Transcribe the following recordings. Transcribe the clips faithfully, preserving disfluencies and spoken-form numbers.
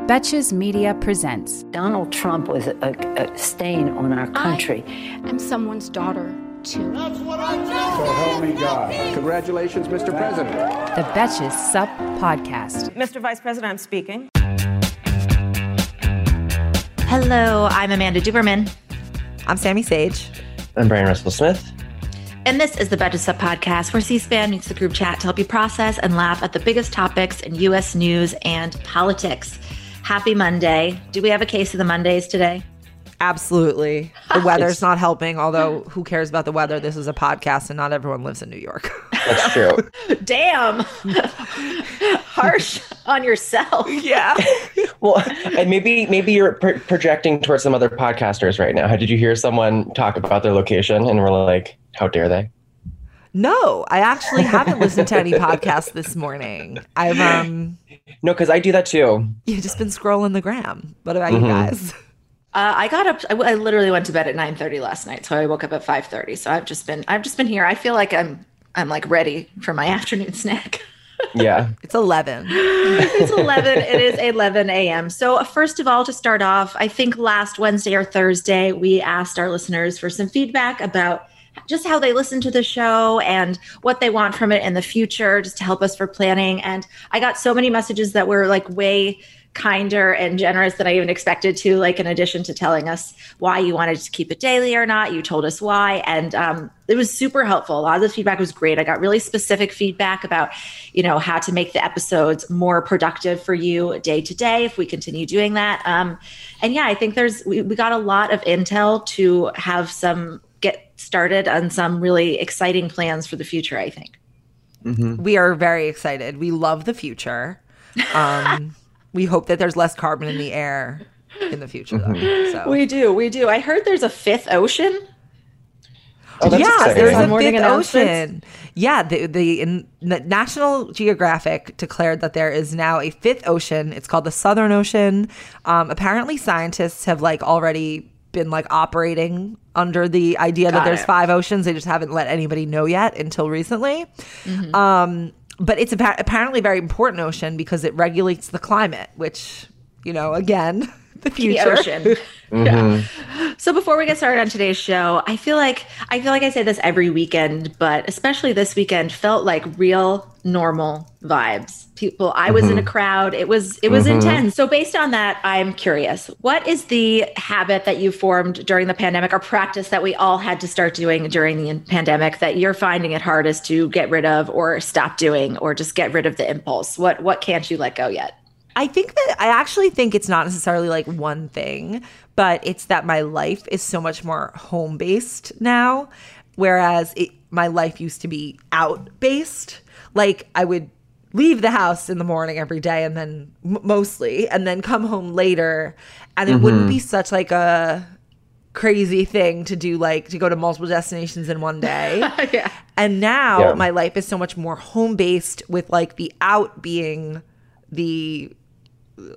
Betches Media presents. Donald Trump was a, a stain on our country. I am someone's daughter, too. That's what I so help me God. Congratulations, Mister President. The Betches Sup Podcast. Mister Vice President, I'm speaking. Hello, I'm Amanda Duberman. I'm Sammy Sage. I'm Bryan Russell-Smith. And this is the Betches Sup Podcast, where C-SPAN meets the group chat to help you process and laugh at the biggest topics in U S news and politics. Happy Monday. Do we have a case of the Mondays today? Absolutely. The weather's not helping, although who cares about the weather? This is a podcast and not everyone lives in New York. That's true. Damn. Harsh on yourself. Yeah. Well, and maybe maybe you're pro- projecting towards some other podcasters right now. Did you hear someone talk about their location and we're like, how dare they? No, I actually haven't listened to any podcasts this morning. I've um No, because I do that too. You've just been scrolling the gram. What about mm-hmm. you guys? Uh, I got up. I, I literally went to bed at nine thirty last night, so I woke up at five thirty. So I've just been. I've just been here. I feel like I'm. I'm like ready for my afternoon snack. Yeah, it's eleven. It's eleven. It is eleven a m. So first of all, to start off, I think last Wednesday or Thursday we asked our listeners for some feedback about just how they listen to the show and what they want from it in the future, just to help us for planning. And I got so many messages that were like way kinder and generous than I even expected to, like in addition to telling us why you wanted to keep it daily or not, you told us why. And um, it was super helpful. A lot of the feedback was great. I got really specific feedback about, you know, how to make the episodes more productive for you day to day if we continue doing that. Um, and yeah, I think there's, we, we got a lot of intel to have some, get started on some really exciting plans for the future, I think. Mm-hmm. We are very excited. We love the future. Um, we hope that there's less carbon in the air in the future, though. Mm-hmm. So. We do. We do. I heard there's a fifth ocean. Oh, that's yeah, exciting. There's a fifth ocean. Yeah, the, the, in, the National Geographic declared that there is now a fifth ocean. It's called the Southern Ocean. Um, apparently, scientists have like already been like operating under the idea Got that there's it. five oceans. They just haven't let anybody know yet until recently. Mm-hmm. Um, but it's a, apparently a very important ocean because it regulates the climate, which, you know, again, the future. The ocean. Mm-hmm. Yeah. So before we get started on today's show, I feel like I feel like I say this every weekend, but especially this weekend felt like real normal vibes. People, I was mm-hmm. in a crowd. It was it was mm-hmm. intense. So based on that, I'm curious. What is the habit that you formed during the pandemic or practice that we all had to start doing during the pandemic that you're finding it hardest to get rid of or stop doing or just get rid of the impulse? What what can't you let go yet? I think that I actually think it's not necessarily like one thing, but it's that my life is so much more home-based now, whereas it, my life used to be out-based. Like I would leave the house in the morning every day and then m- mostly and then come home later. And it mm-hmm. wouldn't be such like a crazy thing to do, like to go to multiple destinations in one day. yeah. And now yeah. my life is so much more home-based with like the out being the –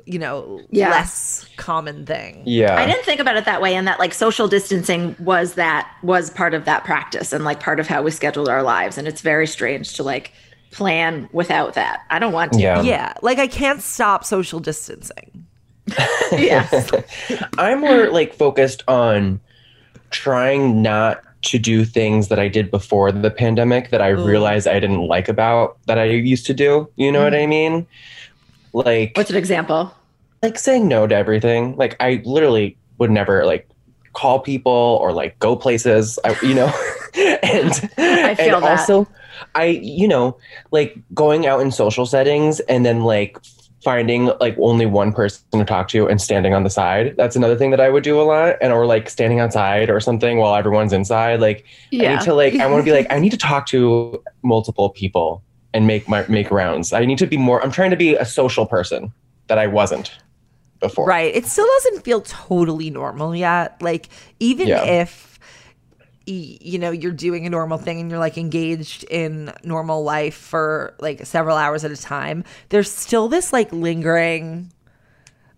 you know, yeah. less common thing. Yeah. I didn't think about it that way. And that like social distancing was that was part of that practice and like part of how we scheduled our lives. And it's very strange to like plan without that. I don't want to. Yeah. yeah. Like I can't stop social distancing. yes. I'm more like focused on trying not to do things that I did before the pandemic that I Ooh. realized I didn't like about that I used to do. You know mm-hmm. what I mean? Like, what's an example? like saying no to everything. Like I literally would never like call people or like go places, I, you know, and, I feel and that. Also I, you know, like going out in social settings and then like finding like only one person to talk to and standing on the side. That's another thing that I would do a lot. And or like standing outside or something while everyone's inside. Like yeah. I need to like, I want to be like, I need to talk to multiple people and make my, make rounds. I need to be more, I'm trying to be a social person that I wasn't before. Right. It still doesn't feel totally normal yet. Like even yeah. if, you know, you're doing a normal thing and you're like engaged in normal life for like several hours at a time, there's still this like lingering,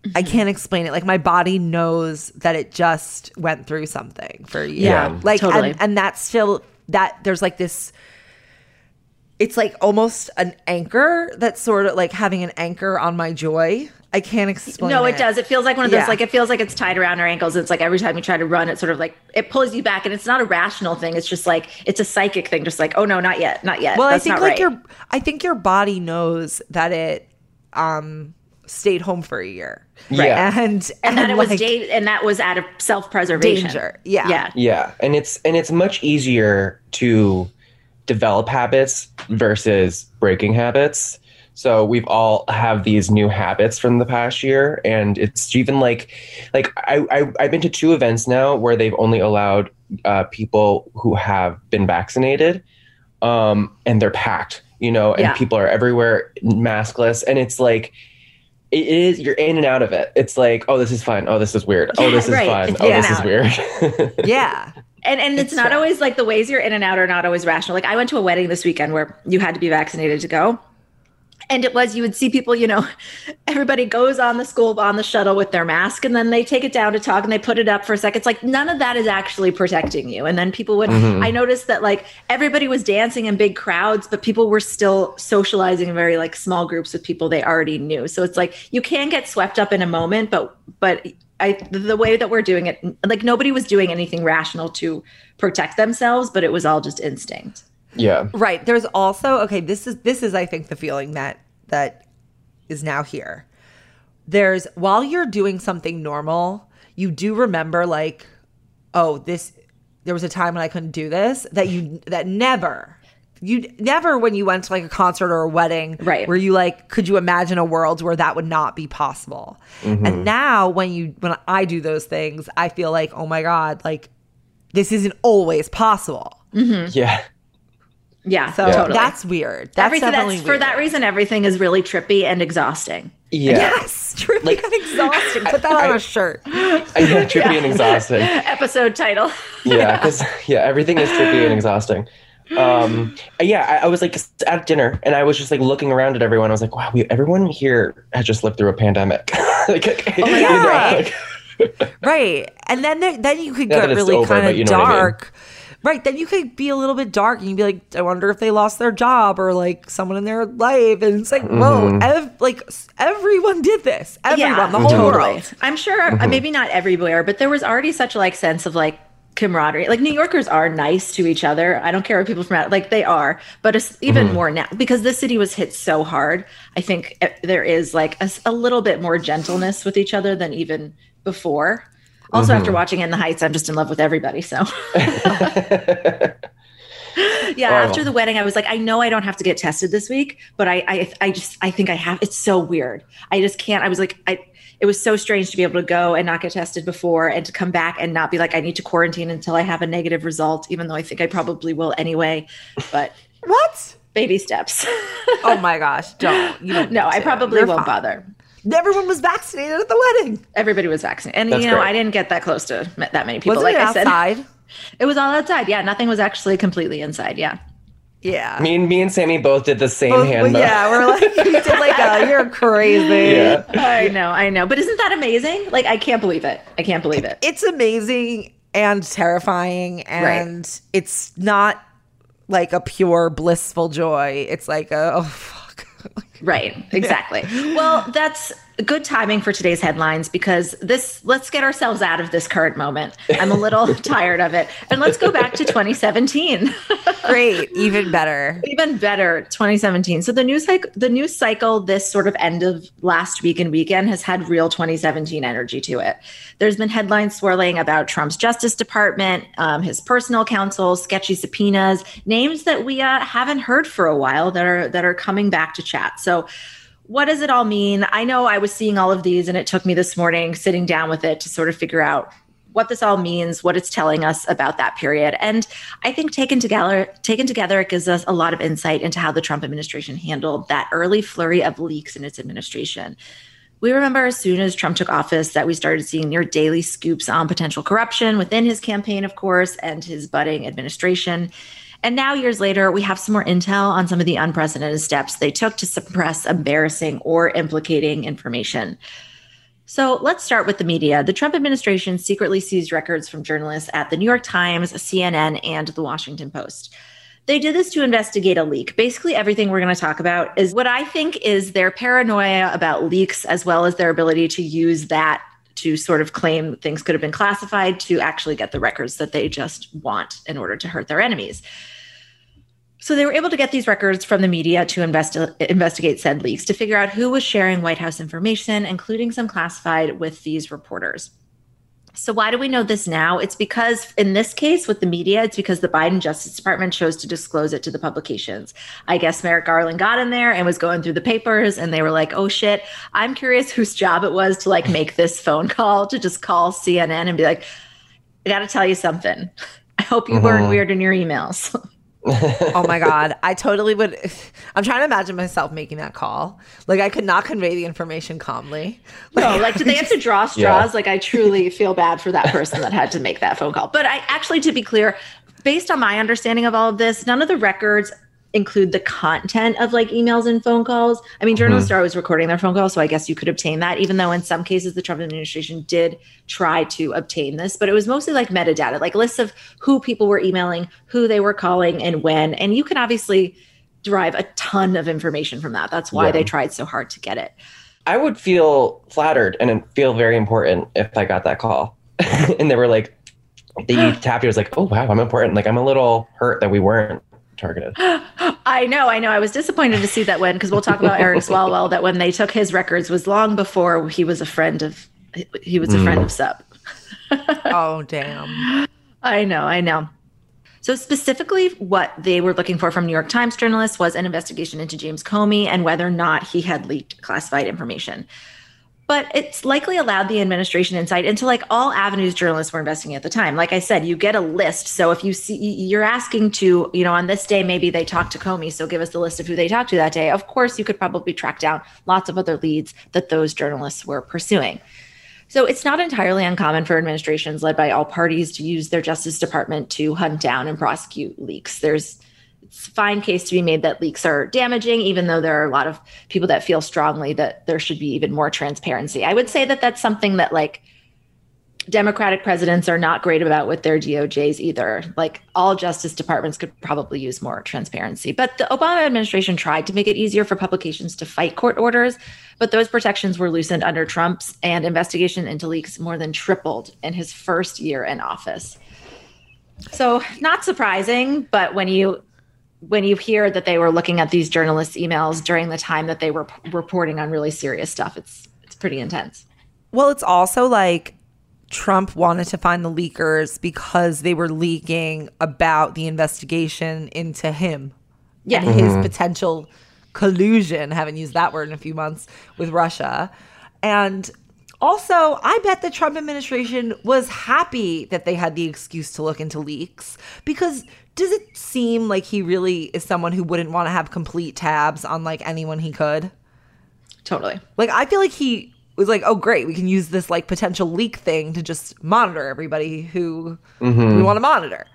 mm-hmm. I can't explain it. Like my body knows that it just went through something for you. Yeah, like, totally. And, and that's still that there's like this, it's like almost an anchor that's sort of like having an anchor on my joy. I can't explain. No, it, it does. It feels like one of those, yeah. like, it feels like it's tied around our ankles. It's like every time you try to run, it's sort of like, it pulls you back, and it's not a rational thing. It's just like, it's a psychic thing. Just like, oh no, not yet. Not yet. Well, That's I think not like right. your, I think your body knows that it, um, stayed home for a year. Right. Yeah. And, and, and that it like, was, da- and that was out of self-preservation. Danger. Yeah. Yeah. Yeah. And it's, and it's much easier to develop habits versus breaking habits. So we've all have these new habits from the past year. And it's even like, like I, I, I've been to two events now where they've only allowed uh, people who have been vaccinated um, and they're packed, you know, and yeah. people are everywhere maskless. And it's like, it is, you're in and out of it. It's like, oh, this is fun. Oh, this is weird. Yeah, oh, this right. is fun. It's oh, this is weird. yeah. And and it's, it's not fun. Always like the ways you're in and out are not always rational. Like I went to a wedding this weekend where you had to be vaccinated to go. And it was, you would see people, you know, everybody goes on the school, on the shuttle with their mask, and then they take it down to talk and they put it up for a second. It's like, none of that is actually protecting you. And then people would, mm-hmm. I noticed that like everybody was dancing in big crowds, but people were still socializing in very like small groups with people they already knew. So it's like, you can get swept up in a moment, but, but I, the way that we're doing it, like nobody was doing anything rational to protect themselves, but it was all just instinct. Yeah. Right. There's also, okay, this is, this is, I think, the feeling that, that is now here. There's, while you're doing something normal, you do remember like, oh, this, there was a time when I couldn't do this, that you, that never, you never, when you went to like a concert or a wedding, right. where you like, could you imagine a world where that would not be possible? Mm-hmm. And now when you, when I do those things, I feel like, oh my God, like this isn't always possible. Mm-hmm. Yeah. Yeah, so yeah. Totally. That's weird. That's everything, definitely that's, weird. For that reason, everything is really trippy and exhausting. Yeah. Yes, trippy like, and exhausting. Put that I, on I, a shirt. I think trippy yeah. and exhausting. Episode title. Yeah, because yeah, everything is trippy and exhausting. Um, yeah, I, I was like at dinner, and I was just like looking around at everyone. I was like, wow, we, everyone here has just lived through a pandemic. like, like, oh my God. You know, like, right, and then there, then you could Not get really kind of you know dark. Right, then you could be a little bit dark and you'd be like, I wonder if they lost their job or like someone in their life. And it's like, mm-hmm. whoa, ev- like everyone did this. Everyone, yeah, the whole totally. World. I'm sure, mm-hmm. maybe not everywhere, but there was already such a like sense of like camaraderie. Like New Yorkers are nice to each other. I don't care what people from out, like they are, but it's even mm-hmm. more now because this city was hit so hard. I think there is like a, a little bit more gentleness with each other than even before. Also, mm-hmm. after watching In the Heights, I'm just in love with everybody. So, yeah, oh. After the wedding, I was like, I know I don't have to get tested this week, but I, I, I just, I think I have. It's so weird. I just can't. I was like, I. It was so strange to be able to go and not get tested before, and to come back and not be like, I need to quarantine until I have a negative result, even though I think I probably will anyway. But what? Baby steps. Oh my gosh! Don't. You don't no, I probably You're won't fine. Bother. Everyone was vaccinated at the wedding. Everybody was vaccinated. And, That's you know, great. I didn't get that close to that many people. Wasn't like it I outside? Said, it was all outside. Yeah. Nothing was actually completely inside. Yeah. Yeah. Me and, me and Sammy both did the same both, hand. Well, yeah. We're like, you did like a, you're crazy. Yeah. I know. I know. But isn't that amazing? Like, I can't believe it. I can't believe it. It's amazing and terrifying. And right. it's not like a pure blissful joy. It's like, a, oh, fuck. Right, exactly. Yeah. Well, that's good timing for today's headlines because this, let's get ourselves out of this current moment. I'm a little tired of it. And let's go back to twenty seventeen. Great. Even better. Even better. twenty seventeen. So the news cycle, the news cycle, this sort of end of last week and weekend has had real twenty seventeen energy to it. There's been headlines swirling about Trump's Justice Department, um, his personal counsel, sketchy subpoenas, names that we uh, haven't heard for a while that are that are coming back to chat. So what does it all mean? I know I was seeing all of these and it took me this morning sitting down with it to sort of figure out what this all means, what it's telling us about that period. And I think taken together, taken together, it gives us a lot of insight into how the Trump administration handled that early flurry of leaks in its administration. We remember as soon as Trump took office that we started seeing near daily scoops on potential corruption within his campaign, of course, and his budding administration. And now, years later, we have some more intel on some of the unprecedented steps they took to suppress embarrassing or implicating information. So let's start with the media. The Trump administration secretly seized records from journalists at the New York Times, C N N, and the Washington Post. They did this to investigate a leak. Basically, everything we're going to talk about is what I think is their paranoia about leaks, as well as their ability to use that to sort of claim things could have been classified to actually get the records that they just want in order to hurt their enemies. So they were able to get these records from the media to investi- investigate said leaks to figure out who was sharing White House information, including some classified, with these reporters. So why do we know this now? It's because in this case with the media, it's because the Biden Justice Department chose to disclose it to the publications. I guess Merrick Garland got in there and was going through the papers and they were like, oh shit, I'm curious whose job it was to like make this phone call, to just call C N N and be like, I got to tell you something. I hope you mm-hmm. weren't weird in your emails. Oh my God. I totally would. I'm trying to imagine myself making that call. Like I could not convey the information calmly. Like, no, like did they have to draw straws? Yeah. Like I truly feel bad for that person that had to make that phone call. But I actually, to be clear, based on my understanding of all of this, none of the records include the content of like emails and phone calls. I mean, journalists mm-hmm. are always recording their phone calls, so I guess you could obtain that, even though in some cases the Trump administration did try to obtain this, but it was mostly like metadata, like lists of who people were emailing, who they were calling, and when. And you can obviously derive a ton of information from that. That's why yeah. they tried so hard to get it. I would feel flattered and feel very important if I got that call. And they were like, they tapped it, was like, oh, wow, I'm important. Like, I'm a little hurt that we weren't targeted. I know, I know. I was disappointed to see that when, because we'll talk about Eric Swalwell, that when they took his records was long before he was a friend of, he was a mm. friend of Sup. Oh, damn. I know, I know. So specifically what they were looking for from New York Times journalists was an investigation into James Comey and whether or not he had leaked classified information. But it's likely allowed the administration insight into like all avenues journalists were investigating at the time. Like I said, you get a list. So if you see, you're asking to, you know, on this day, maybe they talked to Comey. So give us the list of who they talked to that day. Of course, you could probably track down lots of other leads that those journalists were pursuing. So it's not entirely uncommon for administrations led by all parties to use their Justice Department to hunt down and prosecute leaks. There's It's a fine case to be made that leaks are damaging, even though there are a lot of people that feel strongly that there should be even more transparency. I would say that that's something that like Democratic presidents are not great about with their D O Js either. Like all Justice Departments could probably use more transparency. But the Obama administration tried to make it easier for publications to fight court orders, but those protections were loosened under Trump's, and investigation into leaks more than tripled in his first year in office. So not surprising, but when you when you hear that they were looking at these journalists' emails during the time that they were p- reporting on really serious stuff, it's it's pretty intense. Well, it's also like Trump wanted to find the leakers because they were leaking about the investigation into him yeah. and his mm-hmm. potential collusion, haven't used that word in a few months, with Russia. And also, I bet the Trump administration was happy that they had the excuse to look into leaks, because does it seem like he really is someone who wouldn't want to have complete tabs on like anyone he could? Totally. Like, I feel like he was like, oh, great, we can use this like potential leak thing to just monitor everybody who mm-hmm. we want to monitor.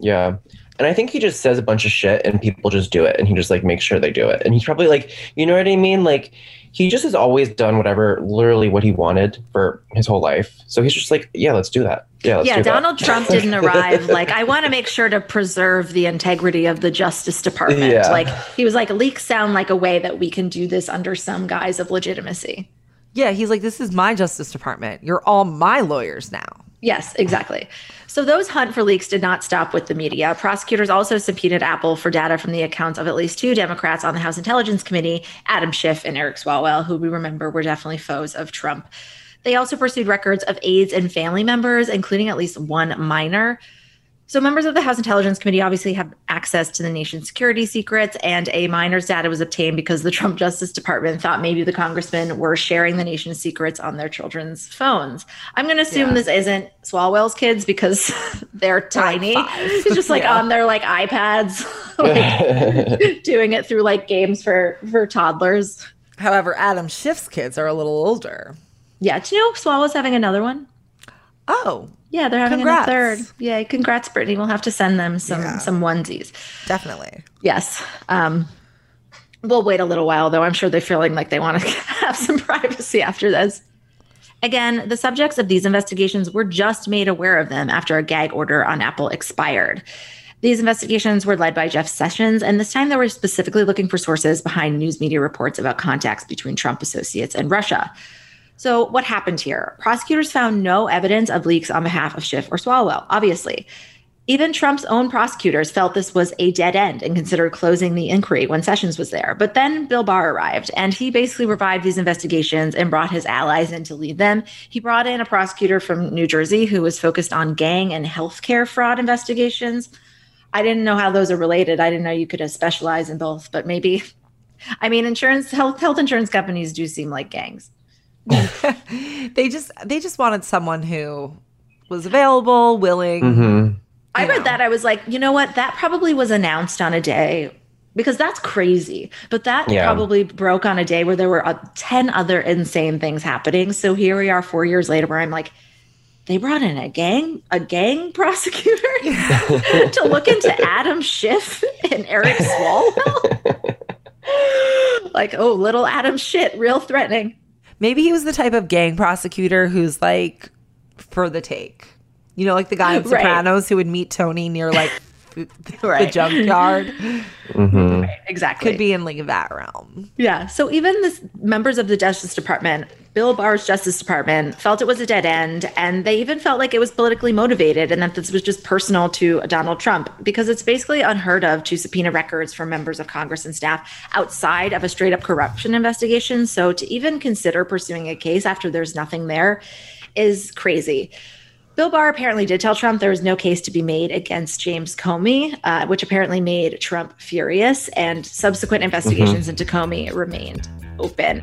Yeah. And I think he just says a bunch of shit and people just do it. And he just like makes sure they do it. And he's probably like, you know what I mean? Like, he just has always done whatever, literally what he wanted for his whole life. So he's just like, yeah, let's do that. Yeah, let's yeah do Donald that. Trump didn't arrive like, I want to make sure to preserve the integrity of the Justice Department. Yeah. Like, he was like, leaks sound like a way that we can do this under some guise of legitimacy. Yeah, he's like, this is my Justice Department. You're all my lawyers now. Yes, exactly. So those hunt for leaks did not stop with the media. Prosecutors also subpoenaed Apple for data from the accounts of at least two Democrats on the House Intelligence Committee, Adam Schiff and Eric Swalwell, who we remember were definitely foes of Trump. They also pursued records of aides and family members, including at least one minor. So members of the House Intelligence Committee obviously have access to the nation's security secrets, and a minor's data was obtained because the Trump Justice Department thought maybe the congressmen were sharing the nation's secrets on their children's phones. I'm going to assume yeah. this isn't Swalwell's kids because they're tiny. Like it's just like yeah. on their like iPads, like, doing it through like games for, for toddlers. However, Adam Schiff's kids are a little older. Yeah. Do you know Swalwell's having another one? Oh, yeah, they're having a third. Yeah, congrats, Brittany. We'll have to send them some yeah. some onesies. Definitely. Yes. Um, we'll wait a little while, though. I'm sure they're feeling like they want to have some privacy after this. Again, the subjects of these investigations were just made aware of them after a gag order on Apple expired. These investigations were led by Jeff Sessions, and this time they were specifically looking for sources behind news media reports about contacts between Trump associates and Russia. So what happened here? Prosecutors found no evidence of leaks on behalf of Schiff or Swalwell, obviously. Even Trump's own prosecutors felt this was a dead end and considered closing the inquiry when Sessions was there. But then Bill Barr arrived, and he basically revived these investigations and brought his allies in to lead them. He brought in a prosecutor from New Jersey who was focused on gang and healthcare fraud investigations. I didn't know how those are related. I didn't know you could specialize in both, but maybe. I mean, insurance, health, health insurance companies do seem like gangs. they just they just wanted someone who was available, willing. Mm-hmm. I read know. that. I was like, you know what? That probably was announced on a day because that's crazy. But that yeah. probably broke on a day where there were uh, ten other insane things happening. So here we are four years later where I'm like, they brought in a gang, a gang prosecutor to look into Adam Schiff and Eric Swalwell. Like, oh, little Adam shit, real threatening. Maybe he was the type of gang prosecutor who's like for the take, you know, like the guy in right. Sopranos who would meet Tony near like right. the junkyard. Mm-hmm. Right, exactly. Could be in like that realm. Yeah. So even this members of the Justice Department, Bill Barr's Justice Department, felt it was a dead end, and they even felt like it was politically motivated and that this was just personal to Donald Trump, because it's basically unheard of to subpoena records from members of Congress and staff outside of a straight up corruption investigation. So to even consider pursuing a case after there's nothing there is crazy. Bill Barr apparently did tell Trump there was no case to be made against James Comey, uh, which apparently made Trump furious, and subsequent investigations mm-hmm. into Comey remained open.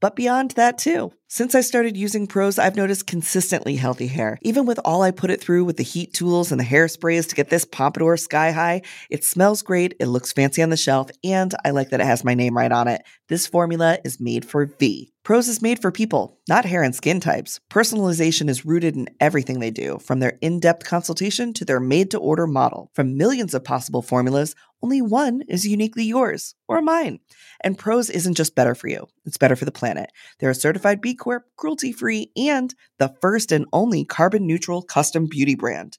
but beyond that too. Since I started using Prose, I've noticed consistently healthy hair. Even with all I put it through with the heat tools and the hairsprays to get this pompadour sky high, it smells great, it looks fancy on the shelf, and I like that it has my name right on it. This formula is made for V. Prose is made for people, not hair and skin types. Personalization is rooted in everything they do, from their in-depth consultation to their made-to-order model. From millions of possible formulas, only one is uniquely yours or mine. And Prose isn't just better for you, it's better for the planet. They're a certified B Corp, cruelty-free, and the first and only carbon-neutral custom beauty brand.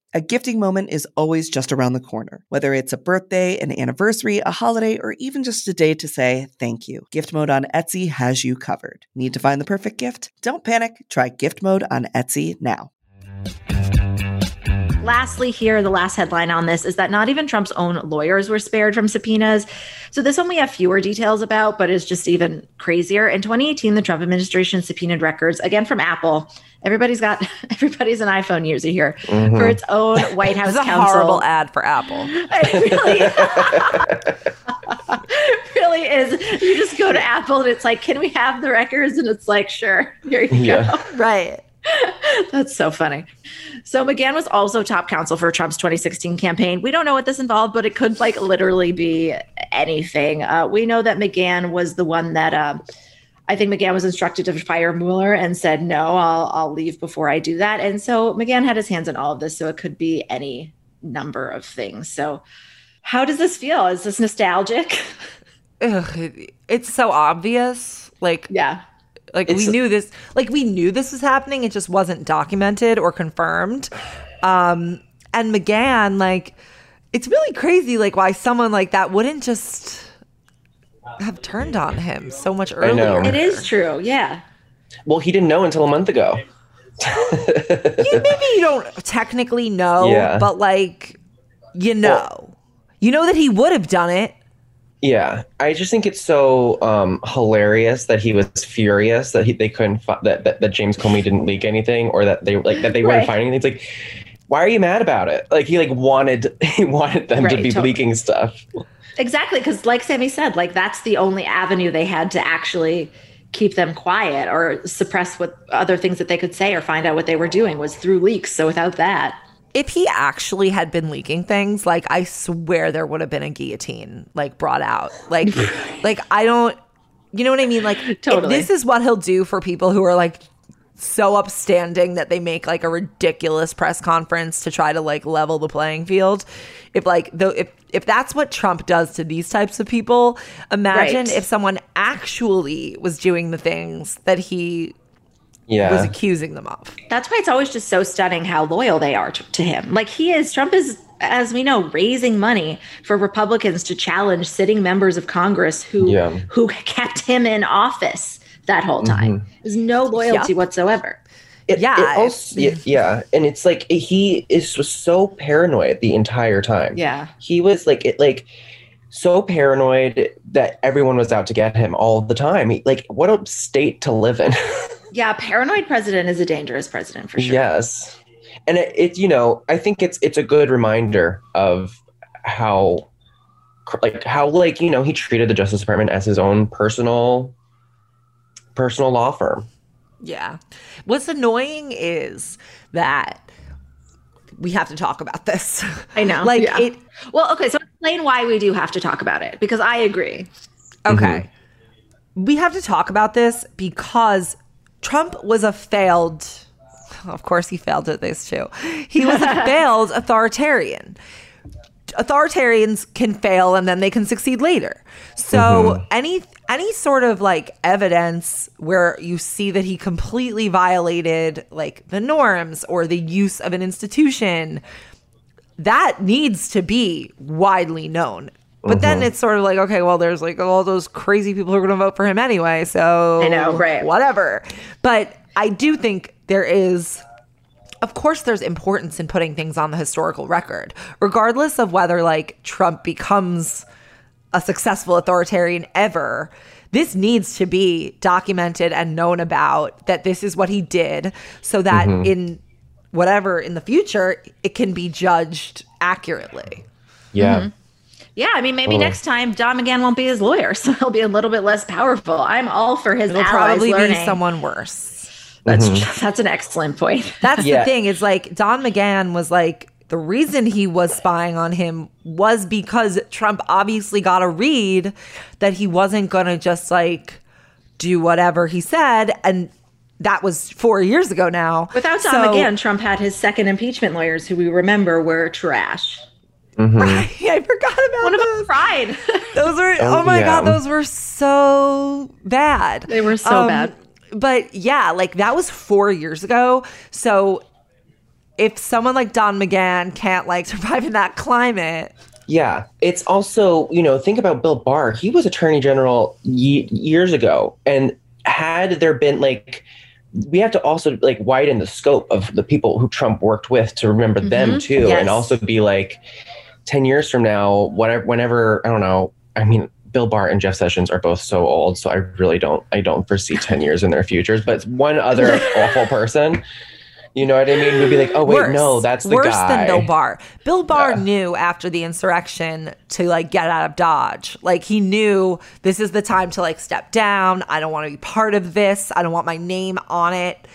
A gifting moment is always just around the corner, whether it's a birthday, an anniversary, a holiday, or even just a day to say thank you. Gift Mode on Etsy has you covered. Need to find the perfect gift? Don't panic. Try Gift Mode on Etsy now. Lastly here, the last headline on this is that not even Trump's own lawyers were spared from subpoenas. So this one we have fewer details about, but it's just even crazier. In twenty eighteen, the Trump administration subpoenaed records, again from Apple. Everybody's got, everybody's an iPhone user here, mm-hmm. for its own White House counsel. This is a horrible ad for Apple. It really, really is. You just go to Apple and it's like, can we have the records? And it's like, sure, here you yeah. go. Right. That's so funny. So McGahn was also top counsel for Trump's twenty sixteen campaign. We don't know what this involved, but it could like literally be anything. Uh, we know that McGahn was the one that uh, I think McGahn was instructed to fire Mueller and said, no, I'll, I'll leave before I do that. And so McGahn had his hands in all of this. So it could be any number of things. So how does this feel? Is this nostalgic? Ugh, it's so obvious. Like, yeah. Like it's, we knew this, like we knew this was happening. It just wasn't documented or confirmed. Um, and McGahn, like, it's really crazy, like why someone like that wouldn't just have turned on him so much earlier. I know. It is true, yeah. Well, he didn't know until a month ago. you, maybe you don't technically know, yeah. but like, you know, well, you know that he would have done it. Yeah, I just think it's so um, hilarious that he was furious that he, they couldn't fi- that, that that James Comey didn't leak anything, or that they like that they right. weren't finding anything. It's like, why are you mad about it? Like he like wanted he wanted them right, to be totally. leaking stuff. Exactly, because like Sammy said, like that's the only avenue they had to actually keep them quiet or suppress what other things that they could say or find out what they were doing was through leaks. So without that. If he actually had been leaking things, like I swear there would have been a guillotine like brought out. Like like I don't you know what I mean? Like totally. This is what he'll do for people who are like so upstanding that they make like a ridiculous press conference to try to like level the playing field. If like though if if that's what Trump does to these types of people, imagine right. if someone actually was doing the things that he Yeah. was accusing them of. That's why it's always just so stunning how loyal they are to, to him. Like he is, Trump is, as we know, raising money for Republicans to challenge sitting members of Congress who yeah. who kept him in office that whole time. Mm-hmm. There's no loyalty yeah. whatsoever. It, yeah. It also, it, yeah. And it's like, he is just so paranoid the entire time. Yeah. He was like, it like, so paranoid that everyone was out to get him all the time. He, like, what a state to live in. Yeah, a paranoid president is a dangerous president for sure. Yes. And it, it you know, I think it's it's a good reminder of how like how like, you know, he treated the Justice Department as his own personal personal law firm. Yeah. What's annoying is that we have to talk about this. I know. like yeah. it Well, okay, so explain why we do have to talk about it because I agree. Okay. Mm-hmm. We have to talk about this because Trump was a failed, of course he failed at this too. He was a failed authoritarian. Authoritarians can fail and then they can succeed later. So mm-hmm. any any sort of like evidence where you see that he completely violated like the norms or the use of an institution, that needs to be widely known. But mm-hmm. then it's sort of like, okay, well, there's like all those crazy people who are going to vote for him anyway. So I know, right. whatever. But I do think there is, of course, there's importance in putting things on the historical record, regardless of whether like Trump becomes a successful authoritarian ever. This needs to be documented and known about, that this is what he did, so that mm-hmm. in whatever in the future, it can be judged accurately. Yeah. Mm-hmm. Yeah, I mean, maybe oh. next time Don McGahn won't be his lawyer, so he'll be a little bit less powerful. I'm all for his It'll allies probably learning. Be someone worse. That's mm-hmm. just, that's an excellent point. That's yeah. the thing. It's like Don McGahn was like, the reason he was spying on him was because Trump obviously got a read that he wasn't going to just like do whatever he said. And that was four years ago now. Without Don so, McGahn, Trump had his second impeachment lawyers, who we remember were trash. Mm-hmm. Right, I forgot about One those. One of them cried. Those were, oh, oh my yeah. God, those were so bad. They were so um, bad. But yeah, like that was four years ago. So if someone like Don McGahn can't like survive in that climate. Yeah, it's also, you know, think about Bill Barr. He was attorney general ye- years ago. And had there been like, we have to also like widen the scope of the people who Trump worked with to remember mm-hmm. them too. Yes. And also be like ten years from now, whatever, whenever, I don't know. I mean, Bill Barr and Jeff Sessions are both so old. So I really don't, I don't foresee ten years in their futures, but one other awful person, you know what I mean? We'd be like, oh wait, worse. no, that's the worse guy. Worse than Bill Barr. Bill Barr yeah. knew after the insurrection to like get out of Dodge. Like he knew this is the time to like step down. I don't want to be part of this. I don't want my name on it.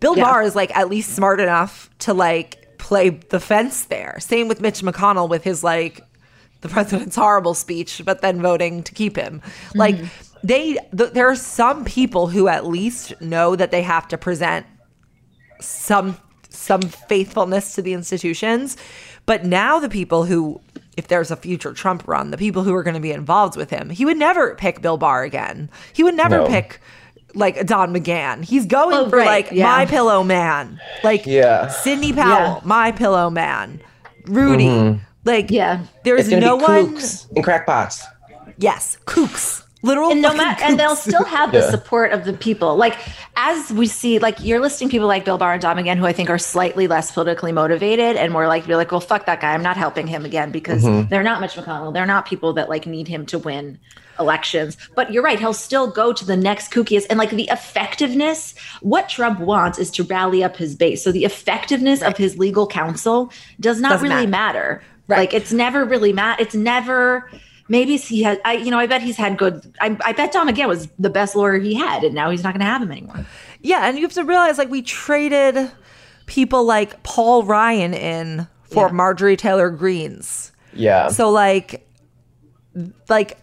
Bill yeah. Barr is like at least smart enough to like play the fence there. Same with Mitch McConnell with his like, the president's horrible speech, but then voting to keep him. Mm-hmm. Like they, th- there are some people who at least know that they have to present some some faithfulness to the institutions. But now the people who, if there's a future Trump run, the people who are going to be involved with him, he would never pick Bill Barr again. He would never no. pick like Don McGahn. He's going oh, for right. like yeah. My Pillow Man, like yeah. Sidney Powell, yeah. My Pillow Man, Rudy. Mm-hmm. Like, yeah. there's no one. Kooks and crackpots. Yes, kooks. Literal and no ma- kooks. And they'll still have the yeah. support of the people. Like, as we see, like, you're listing people like Bill Barr and Don McGahn, who I think are slightly less politically motivated and more like, you're like, well, fuck that guy. I'm not helping him again because mm-hmm. they're not Mitch McConnell. They're not people that, like, need him to win elections. But you're right. He'll still go to the next kookiest. And, like, the effectiveness, what Trump wants is to rally up his base. So the effectiveness right. of his legal counsel does not Doesn't really matter. matter. Right. Like it's never really mad. It's never. Maybe he had. I you know. I bet he's had good. I, I bet Don McGahn was the best lawyer he had, and now he's not going to have him anymore. Yeah, and you have to realize like we traded people like Paul Ryan in for yeah. Marjorie Taylor Greene's. Yeah. So like, like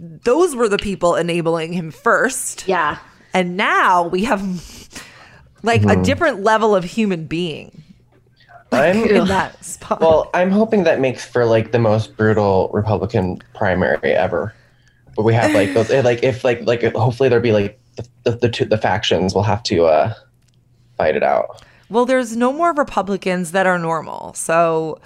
those were the people enabling him first. Yeah. And now we have like mm-hmm. a different level of human being. I'm, in that spot. Well, I'm hoping that makes for like the most brutal Republican primary ever. But we have like those, like if like like hopefully there'll be like the the, the two the factions will have to uh, fight it out. Well, there's no more Republicans that are normal, so.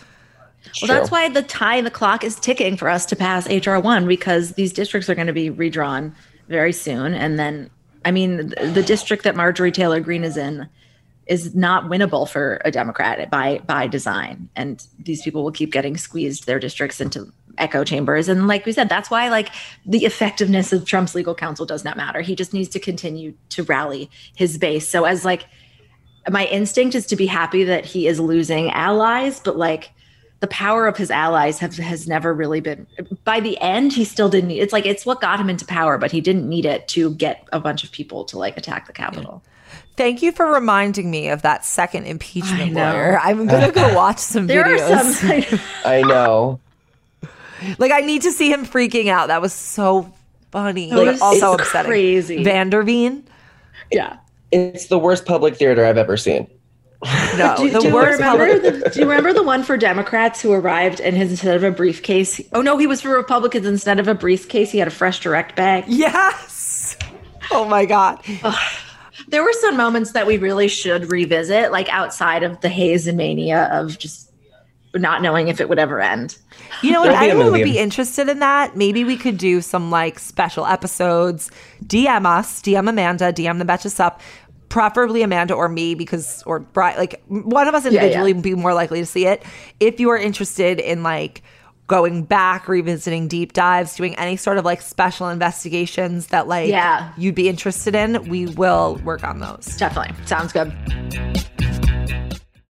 Well, that's why the time the clock is ticking for us to pass H R one because these districts are going to be redrawn very soon, and then I mean the, the district that Marjorie Taylor Greene is in is not winnable for a Democrat by by design. And these people will keep getting squeezed their districts into echo chambers. And like we said, that's why like the effectiveness of Trump's legal counsel does not matter. He just needs to continue to rally his base. So as like, my instinct is to be happy that he is losing allies, but like the power of his allies have, has never really been, by the end, he still didn't need, it's like, it's what got him into power, but he didn't need it to get a bunch of people to like attack the Capitol. Yeah. Thank you for reminding me of that second impeachment lawyer. I'm going to go watch some there videos. Are some, I know. I know. Like, I need to see him freaking out. That was so funny. Like, but also it's upsetting. Crazy. Van Der Veen? Yeah. It's the worst public theater I've ever seen. No, do, the do worst. You remember the, do you remember the one for Democrats who arrived and his, instead of a briefcase? Oh, no, he was for Republicans. Instead of a briefcase, he had a FreshDirect bag. Yes. Oh, my God. There were some moments that we really should revisit, like outside of the haze and mania of just not knowing if it would ever end. You know what? Anyone would be interested in that. Maybe we could do some like special episodes. D M us, D M Amanda, D M the Betches Sup, preferably Amanda or me because, or Bryan, like one of us individually yeah, yeah. would be more likely to see it. If you are interested in like going back, revisiting deep dives, doing any sort of like special investigations that like yeah. you'd be interested in, we will work on those. Definitely. Sounds good.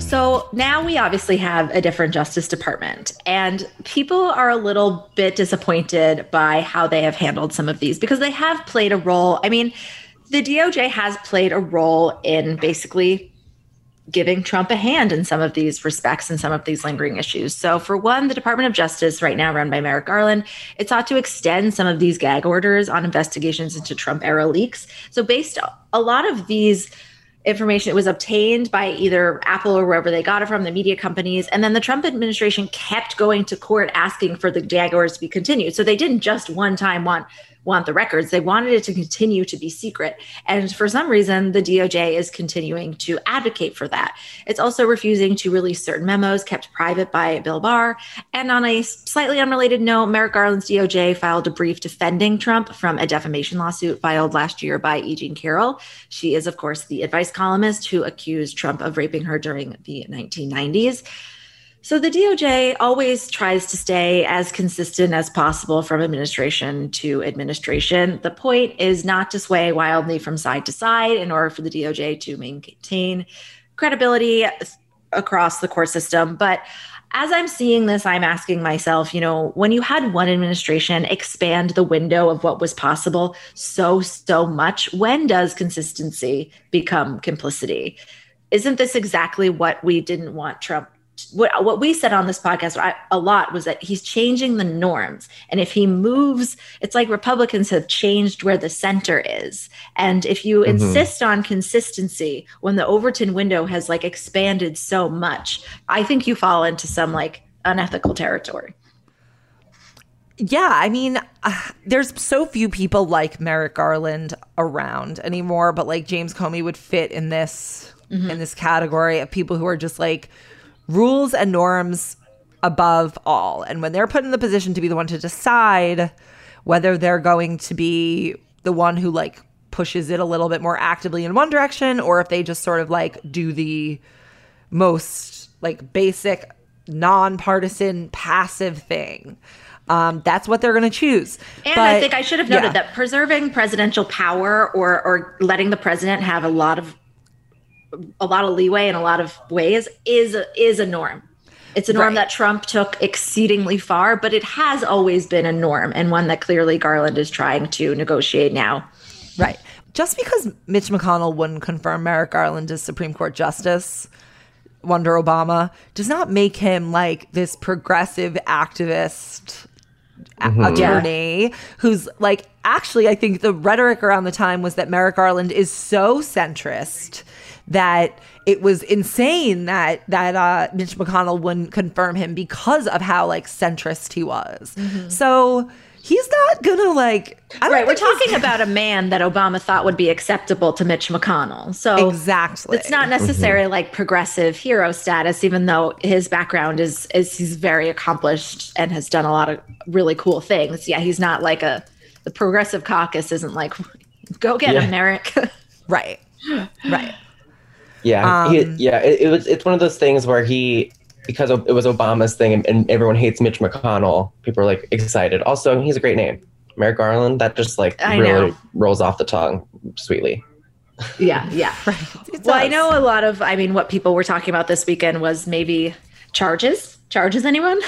So now we obviously have a different Justice Department, and people are a little bit disappointed by how they have handled some of these because they have played a role. I mean, the D O J has played a role in basically giving Trump a hand in some of these respects and some of these lingering issues. So for one, the Department of Justice right now run by Merrick Garland, it sought to extend some of these gag orders on investigations into Trump-era leaks. So based a lot of these information, it was obtained by either Apple or wherever they got it from, the media companies. And then the Trump administration kept going to court asking for the gag orders to be continued. So they didn't just one time want want the records. They wanted it to continue to be secret. And for some reason, the D O J is continuing to advocate for that. It's also refusing to release certain memos kept private by Bill Barr. And on a slightly unrelated note, Merrick Garland's D O J filed a brief defending Trump from a defamation lawsuit filed last year by E. Jean Carroll. She is, of course, the advice columnist who accused Trump of raping her during the nineteen nineties. So the D O J always tries to stay as consistent as possible from administration to administration. The point is not to sway wildly from side to side in order for the D O J to maintain credibility across the court system. But as I'm seeing this, I'm asking myself, you know, when you had one administration expand the window of what was possible so, so much, when does consistency become complicity? Isn't this exactly what we didn't want Trump? What what we said on this podcast I, a lot was that he's changing the norms. And if he moves, it's like Republicans have changed where the center is. And if you mm-hmm. insist on consistency when the Overton window has like expanded so much, I think you fall into some like unethical territory. Yeah, I mean, uh, there's so few people like Merrick Garland around anymore, but like James Comey would fit in this mm-hmm. in this category of people who are just like, rules and norms above all. And when they're put in the position to be the one to decide whether they're going to be the one who like pushes it a little bit more actively in one direction, or if they just sort of like do the most like basic, nonpartisan, passive thing. Um, that's what they're going to choose. And but, I think I should have noted yeah. that preserving presidential power or or letting the president have a lot of a lot of leeway in a lot of ways is a, is a norm. It's a norm right. that Trump took exceedingly far, but it has always been a norm and one that clearly Garland is trying to negotiate now. Right. Just because Mitch McConnell wouldn't confirm Merrick Garland as Supreme Court Justice under Obama does not make him like this progressive activist mm-hmm. attorney yeah. who's like, actually, I think the rhetoric around the time was that Merrick Garland is so centrist that it was insane that that uh, Mitch McConnell wouldn't confirm him because of how like centrist he was. Mm-hmm. So he's not gonna like. I right, we're talking about a man that Obama thought would be acceptable to Mitch McConnell. So exactly, it's not necessarily mm-hmm. like progressive hero status, even though his background is is he's very accomplished and has done a lot of really cool things. Yeah, he's not like a the progressive caucus isn't like go get yeah. him, Merrick. Right, right. Yeah, um, he, yeah. It, it was. It's one of those things where he, because it was Obama's thing, and, and everyone hates Mitch McConnell. People are like excited. Also, he's a great name, Merrick Garland. That just like I really know. rolls off the tongue sweetly. Yeah, yeah. Right. Well, I know a lot of. I mean, what people were talking about this weekend was maybe charges. Charges anyone?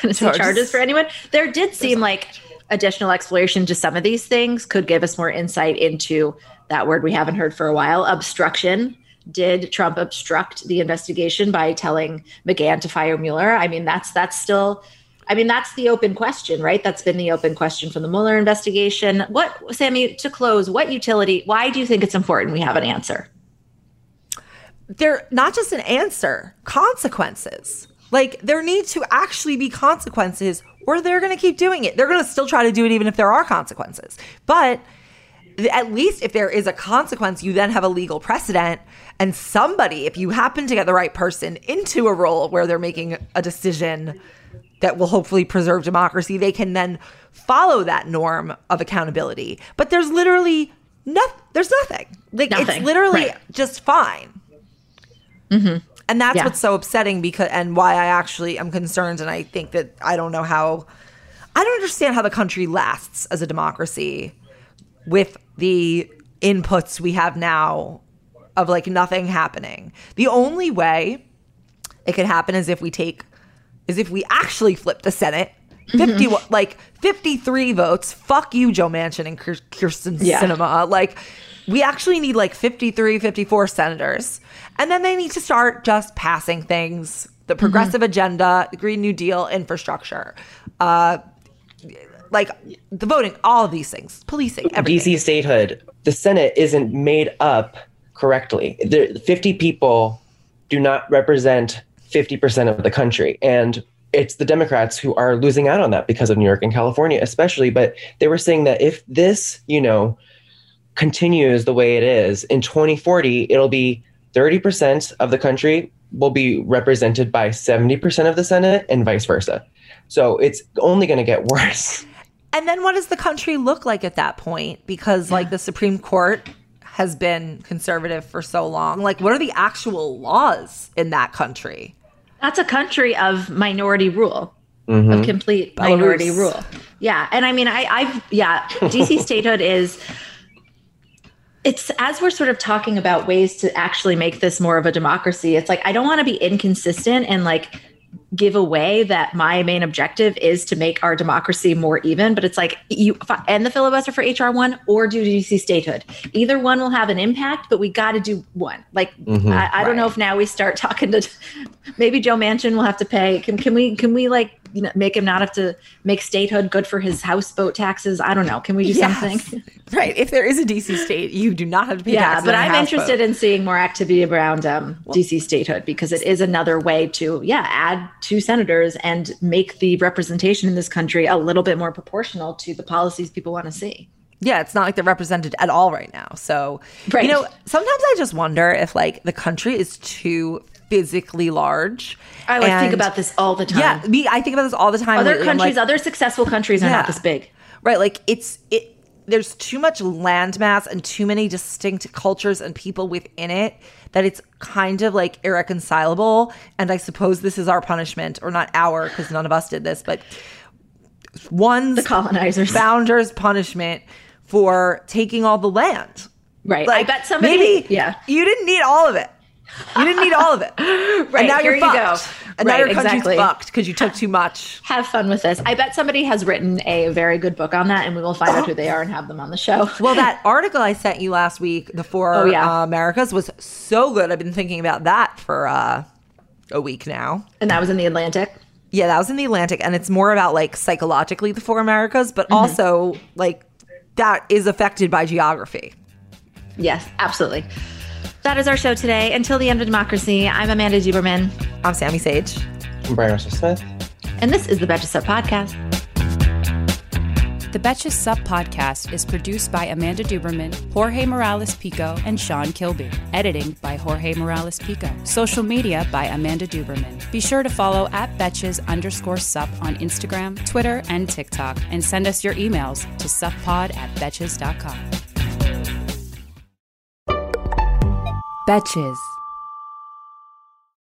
Charges. Charges for anyone? There did seem like additional exploration to some of these things could give us more insight into that word we haven't heard for a while: obstruction. Did Trump obstruct the investigation by telling McGahn to fire Mueller? I mean, that's that's still, I mean, that's the open question, right? That's been the open question from the Mueller investigation. What, Sammy, to close, what utility, why do you think it's important we have an answer? They're not just an answer, consequences. Like, there need to actually be consequences or they're going to keep doing it. They're going to still try to do it even if there are consequences. But at least if there is a consequence, you then have a legal precedent, and somebody, if you happen to get the right person into a role where they're making a decision that will hopefully preserve democracy, they can then follow that norm of accountability. But there's literally nothing. There's nothing. Like nothing. It's literally right. just fine. Mm-hmm. And that's yeah. what's so upsetting, because and why I actually am concerned, and I think that I don't know how, I don't understand how the country lasts as a democracy with the inputs we have now of like nothing happening. The only way it could happen is if we take, is if we actually flip the Senate. fifty mm-hmm. Like fifty-three votes. Fuck you, Joe Manchin and Kirsten yeah. Sinema. Like we actually need like fifty-three, fifty-four senators. And then they need to start just passing things. The progressive mm-hmm. agenda, the Green New Deal, infrastructure, uh, like the voting, all of these things, policing, everything. D C statehood. The Senate isn't made up correctly. There, fifty people do not represent fifty percent of the country. And it's the Democrats who are losing out on that because of New York and California especially. But they were saying that if this, you know, continues the way it is, in twenty forty, it'll be thirty percent of the country will be represented by seventy percent of the Senate and vice versa. So it's only going to get worse. And then what does the country look like at that point? Because, like, the Supreme Court has been conservative for so long. Like, what are the actual laws in that country? That's a country of minority rule, mm-hmm. of complete Belarus. minority rule. Yeah. And I mean, I, I've, yeah, D C statehood is, it's as we're sort of talking about ways to actually make this more of a democracy, it's like, I don't want to be inconsistent and, like, give away that my main objective is to make our democracy more even, but it's like you end the filibuster for H R one or do D C statehood. Either one will have an impact, but we got to do one. Like, mm-hmm, I, I right. don't know if now we start talking to maybe Joe Manchin will have to pay. Can, can we, can we like, you know, make him not have to make statehood good for his houseboat taxes? I don't know. Can we do yes. something? Right. If there is a D C state, you do not have to pay yeah, taxes. Yeah, but I'm interested boat. in seeing more activity around um, well, D C statehood, because it is another way to, yeah, add two senators and make the representation in this country a little bit more proportional to the policies people want to see. Yeah, it's not like they're represented at all right now. So, right. you know, sometimes I just wonder if, like, the country is too physically large. I like and, think about this all the time. Yeah, me, I think about this all the time. Other lately. countries, like, other successful countries are yeah. not this big. Right, like, it's it. There's too much landmass and too many distinct cultures and people within it that it's kind of like irreconcilable. And I suppose this is our punishment, or not our, because none of us did this, but one's the colonizers, founders' punishment for taking all the land. Right. Like, I bet somebody. Maybe yeah. you didn't need all of it. You didn't need all of it. Right. And now you're fucked. You go. And right, now your country's exactly. fucked because you took too much. Have fun with this. I bet somebody has written a very good book on that, and we will find out who they are and have them on the show. Well, that article I sent you last week, The Four oh, yeah. uh, Americas, was so good. I've been thinking about that for uh, a week now. And that was in The Atlantic? Yeah, that was in The Atlantic. And it's more about, like, psychologically the four Americas, but mm-hmm. also, like, that is affected by geography. Yes, absolutely. That is our show today. Until the end of democracy, I'm Amanda Duberman. I'm Sammy Sage. I'm Bryan Russell-Smith. And this is the Betches Sup Podcast. The Betches Sup Podcast is produced by Amanda Duberman, Jorge Morales-Pico, and Sean Kilby. Editing by Jorge Morales-Pico. Social media by Amanda Duberman. Be sure to follow at Betches underscore Sup on Instagram, Twitter, and TikTok, and send us your emails to suppod at betches dot com. Betches.